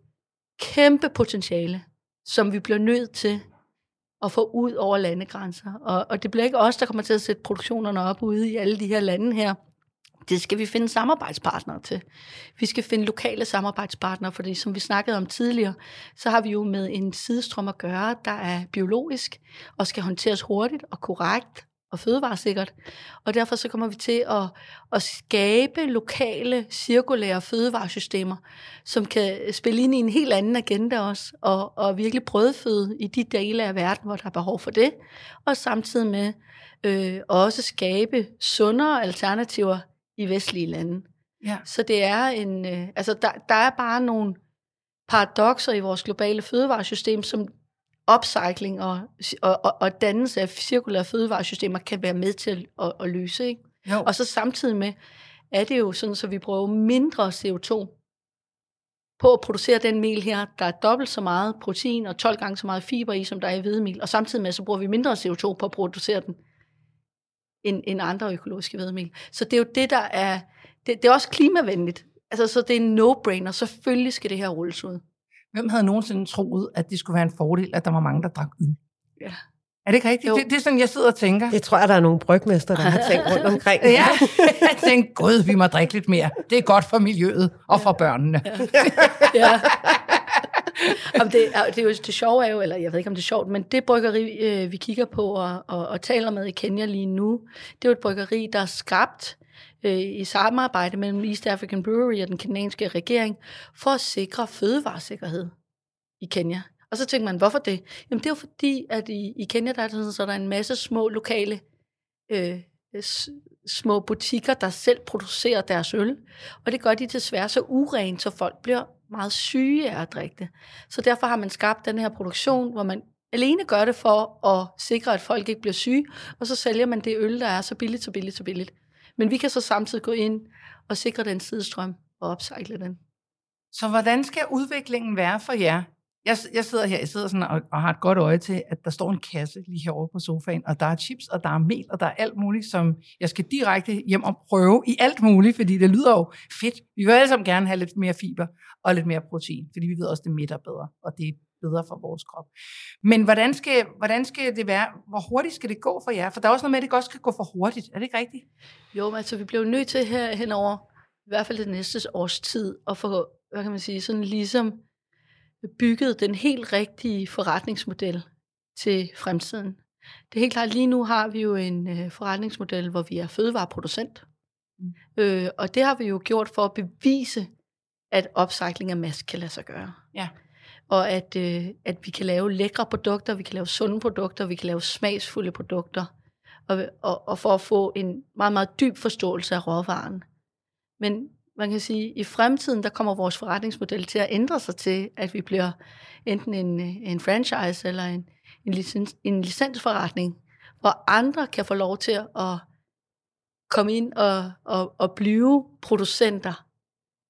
kæmpe potentiale, som vi bliver nødt til at få ud over landegrænser. Og det bliver ikke os, der kommer til at sætte produktionerne op ude i alle de her lande her. Det skal vi finde samarbejdspartnere til. Vi skal finde lokale samarbejdspartnere, fordi som vi snakkede om tidligere, så har vi jo med en sidestrøm at gøre, der er biologisk og skal håndteres hurtigt og korrekt og fødevaresikkert. Og derfor så kommer vi til at skabe lokale, cirkulære fødevaresystemer, som kan spille ind i en helt anden agenda også, og virkelig brødføde i de dele af verden, hvor der er behov for det, og samtidig med også skabe sundere alternativer i vestlige lande. Ja. Så det er en... der er bare nogle paradokser i vores globale fødevaresystem, som upcycling og dannelse af cirkulære fødevaresystemer kan være med til at løse. Ikke? Og så samtidig med, er det jo sådan, så vi bruger mindre CO2 på at producere den mel her, der er dobbelt så meget protein og 12 gange så meget fiber i, som der er i hvedemel. Og samtidig med, så bruger vi mindre CO2 på at producere den end andre økologiske hvedemel. Så det er jo det, der er... Det er også klimavenligt. Altså, så det er en no-brainer. Selvfølgelig skal det her rulles ud. Hvem havde nogensinde troet, at det skulle være en fordel, at der var mange, der drak øl? Ja. Er det ikke rigtigt? Det er sådan, jeg sidder og tænker. Jeg tror, at der er nogle brygmester, der har tænkt rundt omkring. Ja, jeg tænkte, gud, vi må drikke lidt mere. Det er godt for miljøet og for børnene. Ja. Det er jo det sjove er jo, eller jeg ved ikke, om det er sjovt, men det bryggeri, vi kigger på og taler med i Kenya lige nu, det er jo et bryggeri, der er skabt i samarbejde mellem East African Brewery og den kenyanske regering, for at sikre fødevaresikkerhed i Kenya. Og så tænker man, hvorfor det? Jamen det er jo fordi, at i Kenya, der er en masse små lokale små butikker, der selv producerer deres øl. Og det gør de desværre så urent, så folk bliver meget syge af at drikke det. Så derfor har man skabt den her produktion, hvor man alene gør det for at sikre, at folk ikke bliver syge, og så sælger man det øl, der er så billigt. Men vi kan så samtidig gå ind og sikre den sidestrøm og opsejle den. Så hvordan skal udviklingen være for jer? Jeg sidder her, sådan og har et godt øje til, at der står en kasse lige herovre på sofaen, og der er chips, og der er mel, og der er alt muligt, som jeg skal direkte hjem og prøve i alt muligt, fordi det lyder jo fedt. Vi vil alle sammen gerne have lidt mere fiber og lidt mere protein, fordi vi ved også, det mætter bedre, og det er bedre for vores krop. Men hvordan skal det være? Hvor hurtigt skal det gå for jer? For der er også noget med, at det godt skal gå for hurtigt. Er det ikke rigtigt? Jo, altså vi bliver nødt til her henover, i hvert fald det næste års tid, at få, hvad kan man sige, sådan ligesom bygget den helt rigtige forretningsmodel til fremtiden. Det er helt klart, lige nu har vi jo en forretningsmodel, hvor vi er fødevareproducent. Og det har vi jo gjort for at bevise, at upcycling af mask kan lade sig gøre. Ja. Og at vi kan lave lækre produkter, vi kan lave sunde produkter, vi kan lave smagsfulde produkter, og for at få en meget, meget dyb forståelse af råvaren. Men man kan sige, at i fremtiden, der kommer vores forretningsmodel til at ændre sig til, at vi bliver enten en franchise eller en licensforretning, hvor andre kan få lov til at komme ind og blive producenter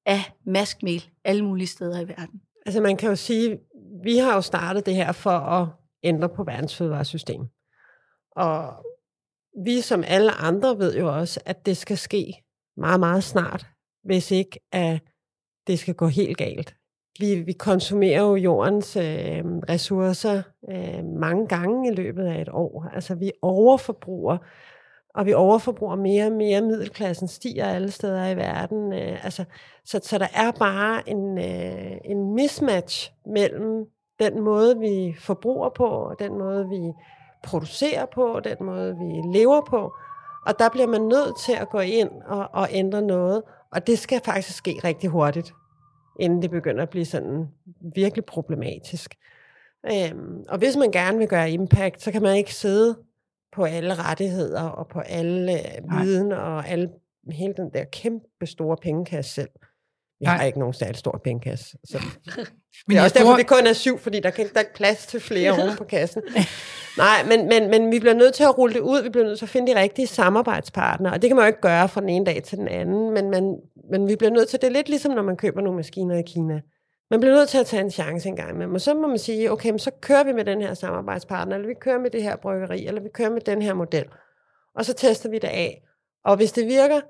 af maskmel alle mulige steder i verden. Altså man kan jo sige, vi har jo startet det her for at ændre på verdens fødevaresystem. Og vi som alle andre ved jo også, at det skal ske meget, meget snart, hvis ikke at det skal gå helt galt. Vi konsumerer jo jordens ressourcer mange gange i løbet af et år. Altså vi overforbruger, og vi overforbruger mere og mere. Middelklassen stiger alle steder i verden. Så der er bare en mismatch mellem den måde, vi forbruger på, og den måde, vi producerer på, og den måde, vi lever på. Og der bliver man nødt til at gå ind og ændre noget. Og det skal faktisk ske rigtig hurtigt, inden det begynder at blive sådan virkelig problematisk. Og hvis man gerne vil gøre impact, så kan man ikke sidde på alle rettigheder og på alle viden og hele den der kæmpe store pengekasse selv. Jeg har ikke nogen særlig stor pengekasse. Så. Men også derfor, det kun er 7, fordi der er plads til flere oven på kassen. Nej, men vi bliver nødt til at rulle det ud. Vi bliver nødt til at finde de rigtige samarbejdspartnere. Og det kan man jo ikke gøre fra den ene dag til den anden. Men vi bliver nødt til, det er lidt ligesom, når man køber nogle maskiner i Kina. Man bliver nødt til at tage en chance en gang med. Og så må man sige, okay, men så kører vi med den her samarbejdspartner, eller vi kører med det her bryggeri, eller vi kører med den her model. Og så tester vi det af. Og hvis det virker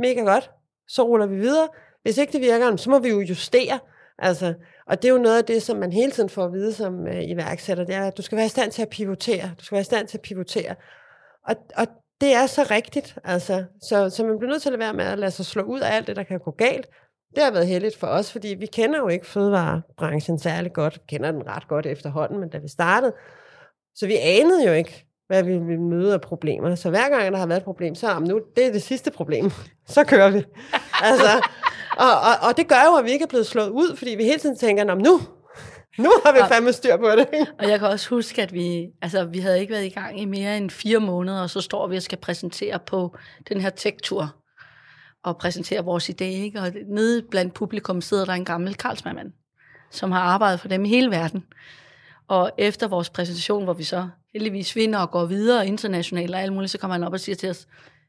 mega godt, så ruller vi videre. Hvis ikke det virker, så må vi jo justere. Altså, og det er jo noget af det, som man hele tiden får at vide som iværksætter, det er, at du skal være i stand til at pivotere. Og det er så rigtigt. Altså. Så man bliver nødt til at være med at lade sig slå ud af alt det, der kan gå galt. Det har været heldigt for os, fordi vi kender jo ikke fødevarebranchen særlig godt. Vi kender den ret godt efterhånden, men da vi startede, så vi anede jo ikke, hvad vi ville møde af problemer. Så hver gang der har været et problem, så nu det er det sidste problem. Så kører vi. Altså, og det gør jo, at vi ikke er blevet slået ud, fordi vi hele tiden tænker, nu har vi fandme styr på det. Og jeg kan også huske, at vi havde ikke været i gang i mere end 4 måneder, og så står vi og skal præsentere på den her tech-tur og præsentere vores idé, ikke? Og nede blandt publikum sidder der en gammel Carlsberg-mand, som har arbejdet for dem i hele verden. Og efter vores præsentation, hvor vi så heldigvis vinder og går videre internationalt og alt muligt, så kommer han op og siger til os,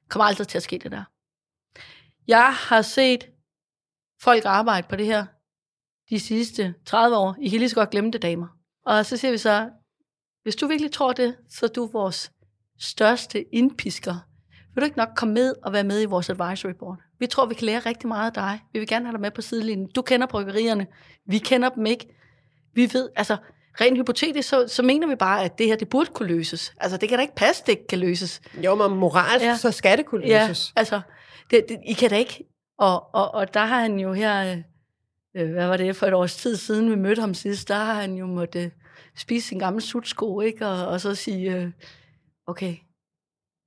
kommer aldrig til at ske det der. Jeg har set folk arbejde på det her de sidste 30 år. I kan lige så godt glemme det, damer. Og så siger vi så, hvis du virkelig tror det, så er du vores største indpisker. Vil du ikke nok komme med og være med i vores advisory board? Vi tror, vi kan lære rigtig meget af dig. Vi vil gerne have dig med på sidelinjen. Du kender bryggerierne. Vi kender dem ikke. Vi ved, altså rent hypotetisk, så mener vi bare, at det her, det burde kunne løses. Altså det kan da ikke passe, det ikke kan løses. Jo, men moralsk, så skal det kunne løses. Ja, altså, det, I kan da ikke. Og der har han jo her, hvad var det for et års tid siden, vi mødte ham sidst, der har han jo måtte spise sin gamle sutsko, ikke? Og så sige, okay,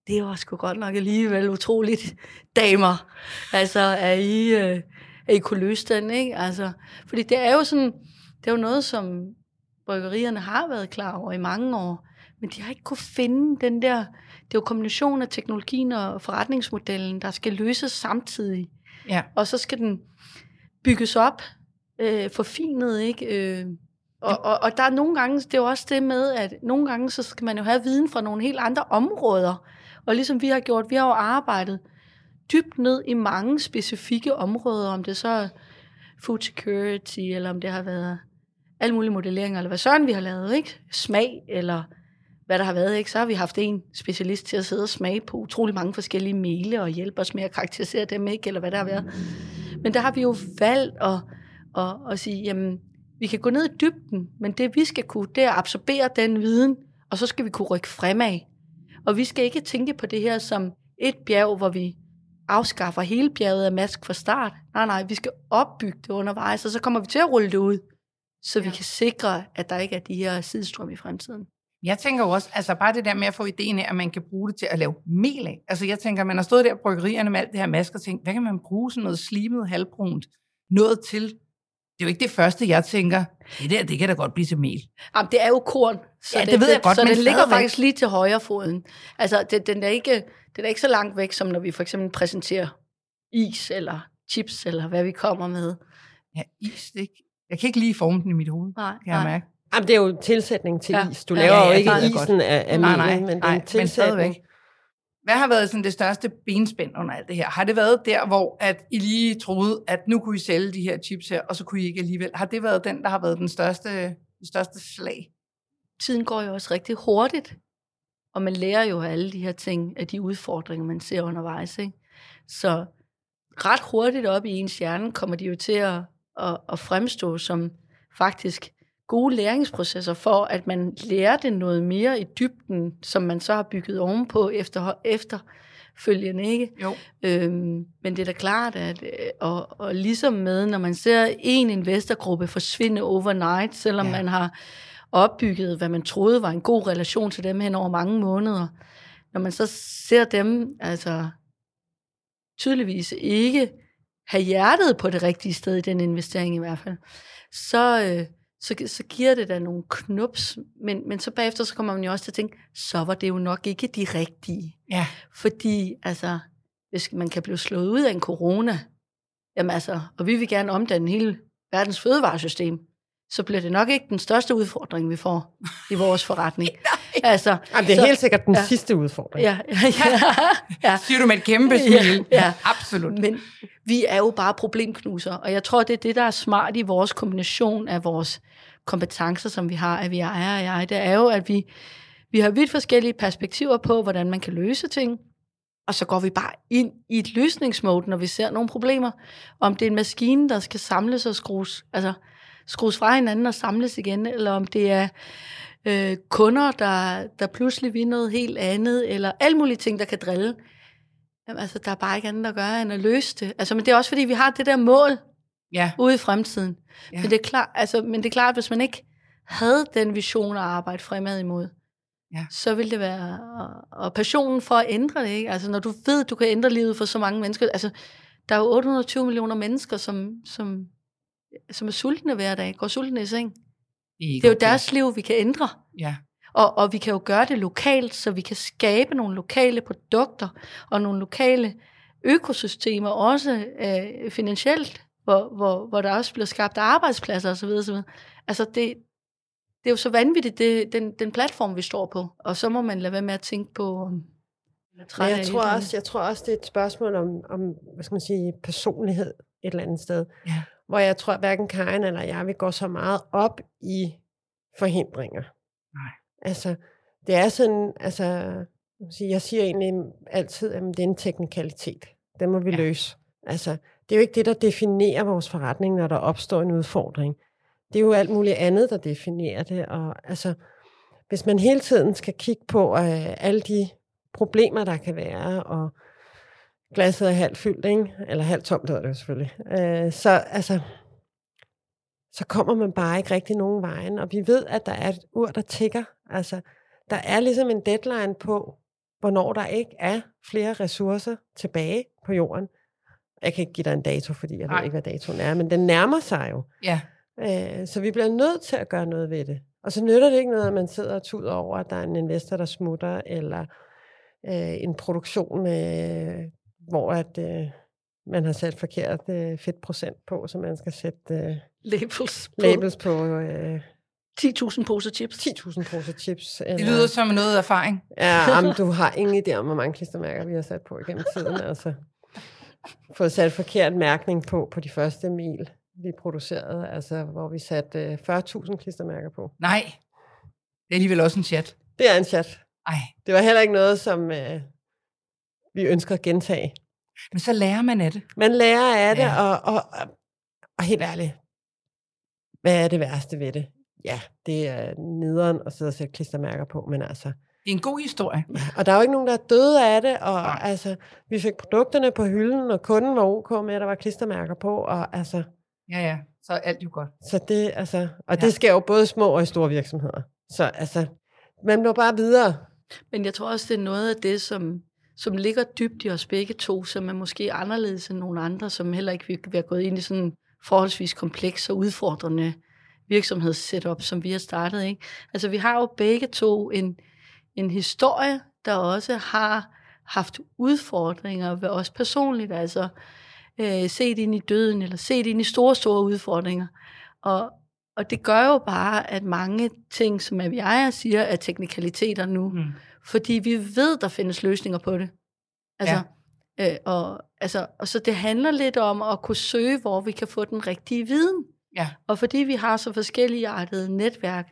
det var sgu godt nok alligevel utroligt, damer. Altså, er I kunne løse den, ikke? Altså, fordi det er jo sådan, det er jo noget, som bryggerierne har været klar over i mange år, men de har ikke kunne finde den der, det er jo kombinationen af teknologien og forretningsmodellen, der skal løses samtidig. Ja. Og så skal den bygges op, forfinet, ikke? Og der er nogle gange, det er jo også det med, at nogle gange, så skal man jo have viden fra nogle helt andre områder. Og ligesom vi har gjort, vi har jo arbejdet dybt ned i mange specifikke områder, om det så er food security, eller om det har været alle mulige modelleringer, eller hvad søren vi har lavet, ikke? Smag, eller hvad der har været, ikke? Så har vi haft en specialist til at sidde og smage på utrolig mange forskellige mele, og hjælpe os med at karakterisere dem, ikke? Eller hvad der har været. Men der har vi jo valgt at sige, jamen, vi kan gå ned i dybden, men det vi skal kunne, det er at absorbere den viden, og så skal vi kunne rykke fremad. Og vi skal ikke tænke på det her som et bjerg, hvor vi afskaffer hele bjerget af mask fra start. Nej, vi skal opbygge det undervejs, og så kommer vi til at rulle det ud, så vi kan sikre, at der ikke er de her sidestrøm i fremtiden. Jeg tænker også, altså bare det der med at få ideen af, at man kan bruge det til at lave mel af. Altså jeg tænker, man har stået der i bryggerierne med alt det her mask og tænkt, hvad kan man bruge sådan noget slimet, halvbrunt noget til? Det er jo ikke det første, jeg tænker, det der, det kan da godt blive til mel. Jamen, det er jo korn, så ja, det ved jeg godt, så det ligger faktisk lige til højre foden. Altså, den er ikke så langt væk, som når vi for eksempel præsenterer is, eller chips, eller hvad vi kommer med. Ja, is, det ikke. Jeg kan ikke lige forme den i mit hoved, kan jeg mærke. Jamen, det er jo en tilsætning til is. Du laver jo ikke isen af mel, men det er en tilsætning. Hvad har været sådan det største benspænd under alt det her? Har det været der, hvor at I lige troede, at nu kunne I sælge de her chips her, og så kunne I ikke alligevel? Har det været den, der har været det største slag? Tiden går jo også rigtig hurtigt, og man lærer jo alle de her ting, af de udfordringer, man ser undervejs, ikke? Så ret hurtigt op i ens hjerne kommer de jo til at fremstå som faktisk gode læringsprocesser for, at man lærer det noget mere i dybden, som man så har bygget ovenpå efterfølgende, ikke? Jo. Men det er da klart, at og ligesom med, når man ser en investorgruppe forsvinde overnight, selvom man har opbygget, hvad man troede var en god relation til dem hen over mange måneder, når man så ser dem, altså tydeligvis ikke have hjertet på det rigtige sted i den investering i hvert fald, så giver det da nogle knups, men så bagefter, så kommer man jo også til at tænke, så var det jo nok ikke de rigtige. Ja. Fordi, altså, hvis man kan blive slået ud af en corona, jamen altså, og vi vil gerne omdanne hele verdens fødevaresystem, så bliver det nok ikke den største udfordring, vi får i vores forretning. Altså, jamen, det er så, helt sikkert den sidste udfordring. Siger du med et kæmpe smil? Ja. Absolut. Men vi er jo bare problemknuser, og jeg tror, det er det, der er smart i vores kombination af vores kompetencer, som vi har, at vi ejer og jeg. Det er jo, at vi har vidt forskellige perspektiver på, hvordan man kan løse ting, og så går vi bare ind i et løsningsmode, når vi ser nogle problemer. Om det er en maskine, der skal samles og skrues fra hinanden og samles igen, eller om det er kunder, der pludselig vil noget helt andet, eller alle mulige ting, der kan drille. Jamen, altså, der er bare ikke andet at gøre, end at løse det. Altså, men det er også, fordi vi har det der mål ude i fremtiden. Ja. Men det er klart, at hvis man ikke havde den vision at arbejde fremad imod, så vil det være... Og passionen for at ændre det, ikke? Altså, når du ved, du kan ændre livet for så mange mennesker... Altså, der er jo 820 millioner mennesker, som er sultne hver dag, går sultne i seng. Det er jo deres liv, vi kan ændre. Ja. Og vi kan jo gøre det lokalt, så vi kan skabe nogle lokale produkter og nogle lokale økosystemer, også finansielt, hvor der også bliver skabt arbejdspladser osv. Altså, det er jo så vanvittigt, den platform, vi står på. Og så må man lade være med at tænke på... Jeg tror også, det er et spørgsmål om hvad skal man sige, personlighed et eller andet sted. Ja. Hvor jeg tror, at hverken Karin eller jeg vil gå så meget op i forhindringer. Nej. Altså, det er sådan, altså, jeg siger egentlig altid, at det er en teknikalitet. Den må vi løse. Altså, det er jo ikke det, der definerer vores forretning, når der opstår en udfordring. Det er jo alt muligt andet, der definerer det. Og altså, hvis man hele tiden skal kigge på alle de problemer, der kan være, og glasset er halvt fyldt, ikke? Eller halvt tomt er det jo selvfølgelig. Så kommer man bare ikke rigtig nogen vejen, og vi ved, at der er et ur, der tikker. Altså, der er ligesom en deadline på, hvornår der ikke er flere ressourcer tilbage på jorden. Jeg kan ikke give dig en dato, fordi jeg ved ikke, hvad datoen er, men den nærmer sig jo. Ja. Så vi bliver nødt til at gøre noget ved det. Og så nytter det ikke noget, at man sidder og tuder over, at der er en investor, der smutter, eller en produktion... hvor at man har sat forkert fedtprocent på, så man skal sætte labels på 10.000 poser chips. 10.000 poser chips. Eller... Det lyder som noget erfaring. Ja, jamen, du har ingen idé om, hvor mange klistermærker vi har sat på igennem tiden. Altså, fået sat forkert mærkning på de første mil, vi producerede, altså, hvor vi satte 40.000 klistermærker på. Nej, det er alligevel også en chat. Det er en chat. Ej. Det var heller ikke noget, som... vi ønsker at gentage. Men så lærer man af det. Man lærer af det, og helt ærligt, hvad er det værste ved det? Ja, det er nederen at sidde og sætte klistermærker på, men altså... Det er en god historie. Ja, og der er jo ikke nogen, der er døde af det, og altså, vi fik produkterne på hylden, og kunden var ok med, at der var klistermærker på, og altså... Ja, så er alt jo godt. Så det, altså... Og det sker jo både små og i store virksomheder. Så altså, man når bare videre. Men jeg tror også, det er noget af det, som ligger dybt i os begge to, som er måske anderledes end nogle andre, som heller ikke vil være gået ind i sådan en forholdsvis kompleks og udfordrende virksomhedssetup, som vi har startet. Ikke? Altså, vi har jo begge to en historie, der også har haft udfordringer ved os personligt, altså set ind i døden, eller set ind i store, store udfordringer. Og det gør jo bare, at mange ting, som Aviaja siger, er teknikaliteter nu, fordi vi ved, der findes løsninger på det. Altså, og så det handler lidt om at kunne søge, hvor vi kan få den rigtige viden. Ja. Og fordi vi har så forskelligartede netværk,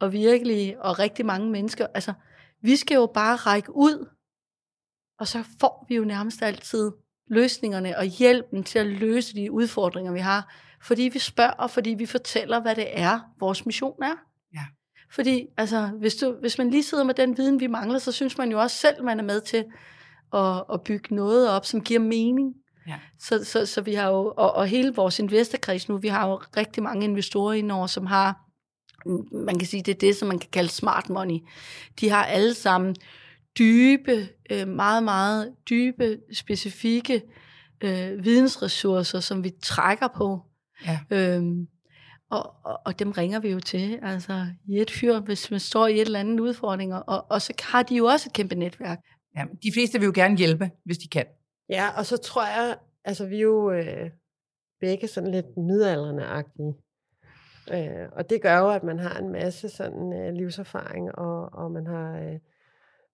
og virkelig, og rigtig mange mennesker, altså, vi skal jo bare række ud, og så får vi jo nærmest altid løsningerne og hjælpen til at løse de udfordringer, vi har, fordi vi spørger, og fordi vi fortæller, hvad det er, vores mission er. Ja. Fordi altså, hvis man lige sidder med den viden, vi mangler, så synes man jo også selv, man er med til at bygge noget op, som giver mening. Ja. Så vi har jo, og hele vores investorkreds nu, vi har jo rigtig mange investorer indover, som har, man kan sige, det er det, som man kan kalde smart money. De har alle sammen dybe, meget, meget dybe, specifikke vidensressourcer, som vi trækker på. Ja. Og dem ringer vi jo til, altså i et fyr, hvis man står i et eller andet udfordring, og så har de jo også et kæmpe netværk. Ja, de fleste vil jo gerne hjælpe, hvis de kan. Ja, og så tror jeg, altså vi er jo begge sådan lidt midaldrende-agtige. Og det gør jo, at man har en masse sådan livserfaring, og man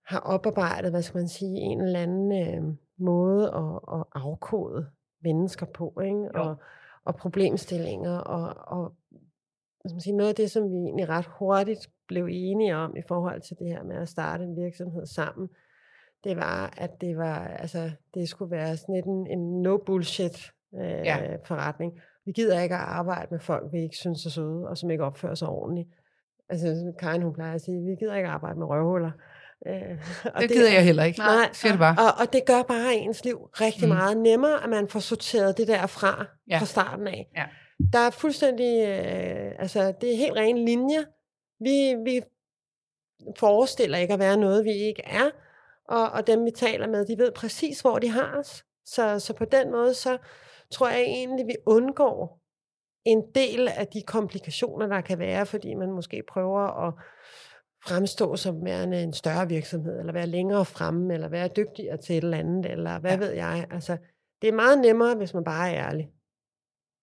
har oparbejdet, hvad skal man sige, en eller anden måde at afkode mennesker på, ikke? Og problemstillinger, og hvad skal man sige, noget af det, som vi egentlig ret hurtigt blev enige om i forhold til det her med at starte en virksomhed sammen, det var, at det var, altså, det skulle være sådan lidt en no-bullshit forretning. Vi gider ikke at arbejde med folk, vi ikke synes er søde, og som ikke opfører sig ordentligt. Altså, Karin, hun plejer at sige, vi gider ikke arbejde med røvhuller. Og det gider jeg heller ikke. Nej, siger det bare. Og det gør bare ens liv rigtig meget nemmere, at man får sorteret det der fra starten af. Ja. Der er fuldstændig, altså, det er helt rene linjer. Vi forestiller ikke at være noget, vi ikke er. Og dem, vi taler med, de ved præcis, hvor de har os. Så på den måde, så tror jeg egentlig, vi undgår en del af de komplikationer, der kan være, fordi man måske prøver at fremstå som værende en større virksomhed, eller være længere fremme, eller være dygtigere til et eller andet, eller hvad ved jeg. Altså, det er meget nemmere, hvis man bare er ærlig.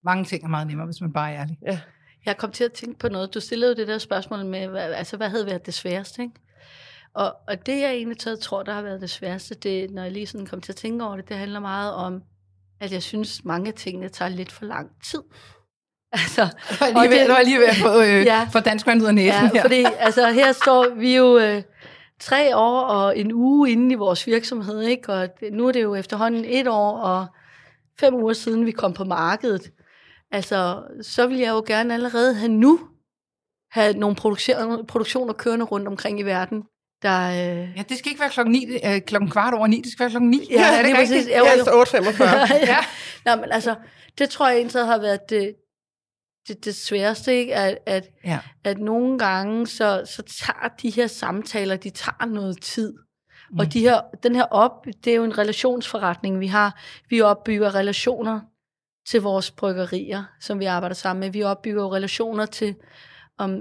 Mange ting er meget nemmere, hvis man bare er ærlig. Ja. Jeg kom til at tænke på noget. Du stillede jo det der spørgsmål med, altså, hvad havde været det sværeste, ikke? Og det, jeg egentlig tror, der har været det sværeste, det, når jeg lige sådan kom til at tænke over det, det handler meget om, at jeg synes, mange af tingene tager lidt for lang tid. Altså, nu er jeg lige ved at få for danskvand ud af næsen her. Fordi altså, her står vi jo 3 år og en uge inde i vores virksomhed, ikke? Og nu er det jo efterhånden 1 år og 5 uger siden, vi kom på markedet. Altså, så vil jeg jo gerne allerede have nogle produktioner kørende rundt omkring i verden. Ja, det skal ikke være klokken 9:15. Det skal være klokken 9. Ja, er det rigtigt? Ja, altså 8:45. Ja. Nå, men altså, det tror jeg egentlig har været det sværeste, ikke? At nogle gange, så tager de her samtaler, de tager noget tid. Mm. Og det er jo en relationsforretning, vi har. Vi opbygger relationer til vores bryggerier, som vi arbejder sammen med. Vi opbygger jo relationer til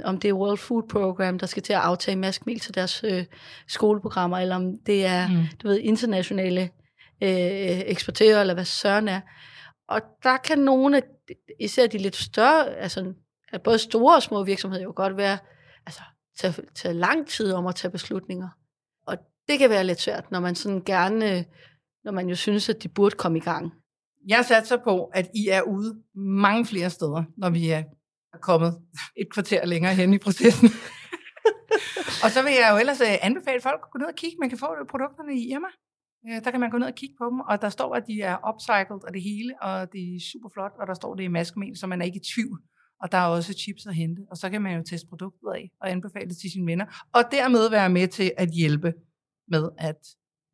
om det er World Food Program, der skal til at aftage maskmel til deres skoleprogrammer, eller om det er internationale eksportører, eller hvad søren er. Og der kan nogle af, især de lidt større, altså både store og små virksomheder jo godt være, altså tage lang tid om at tage beslutninger. Og det kan være lidt svært, når man sådan gerne, når man jo synes, at de burde komme i gang. Jeg satser på, at I er ude mange flere steder, når vi er kommet et kvarter længere hen i processen. Og så vil jeg jo ellers anbefale folk at gå ned og kigge. Man kan få produkterne i Irma. Der kan man gå ned og kigge på dem, og der står, at de er upcycled og det hele, og det er super flot, og der står, det er maskemel, så man er ikke i tvivl. Og der er også chips at hente, og så kan man jo teste produktet af og anbefale det til sine venner, og dermed være med til at hjælpe med at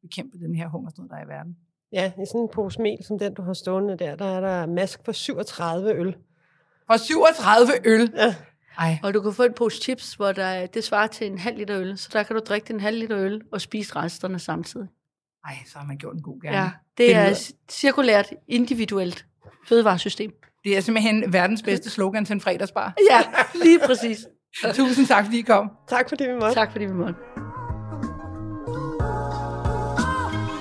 bekæmpe den her hungersnød, der er i verden. Ja, i sådan en pose mel, som den, du har stående der, der er der mask for 37 øl. For 37 øl. Ja. Ej. Og du kan få en pose chips, hvor det svarer til 1,5 liter øl. Så der kan du drikke 1,5 liter øl og spise resterne samtidig. Ej, så har man gjort en god gerning. Ja, det er cirkulært, individuelt fødevaresystem. Det er simpelthen verdens bedste slogan til en fredagsbar. Ja, lige præcis. Tusind tak, fordi I kom. Tak fordi vi måtte. Tak fordi vi måtte.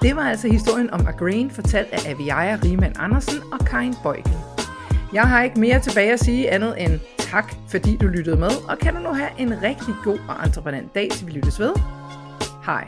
Det var altså historien om Agrain, fortalt af Aviaja Riemann Andersen og Kain Bøjken. Jeg har ikke mere tilbage at sige andet end tak, fordi du lyttede med, og kan du nu have en rigtig god og entreprenant dag, så vi lyttes ved. Hej.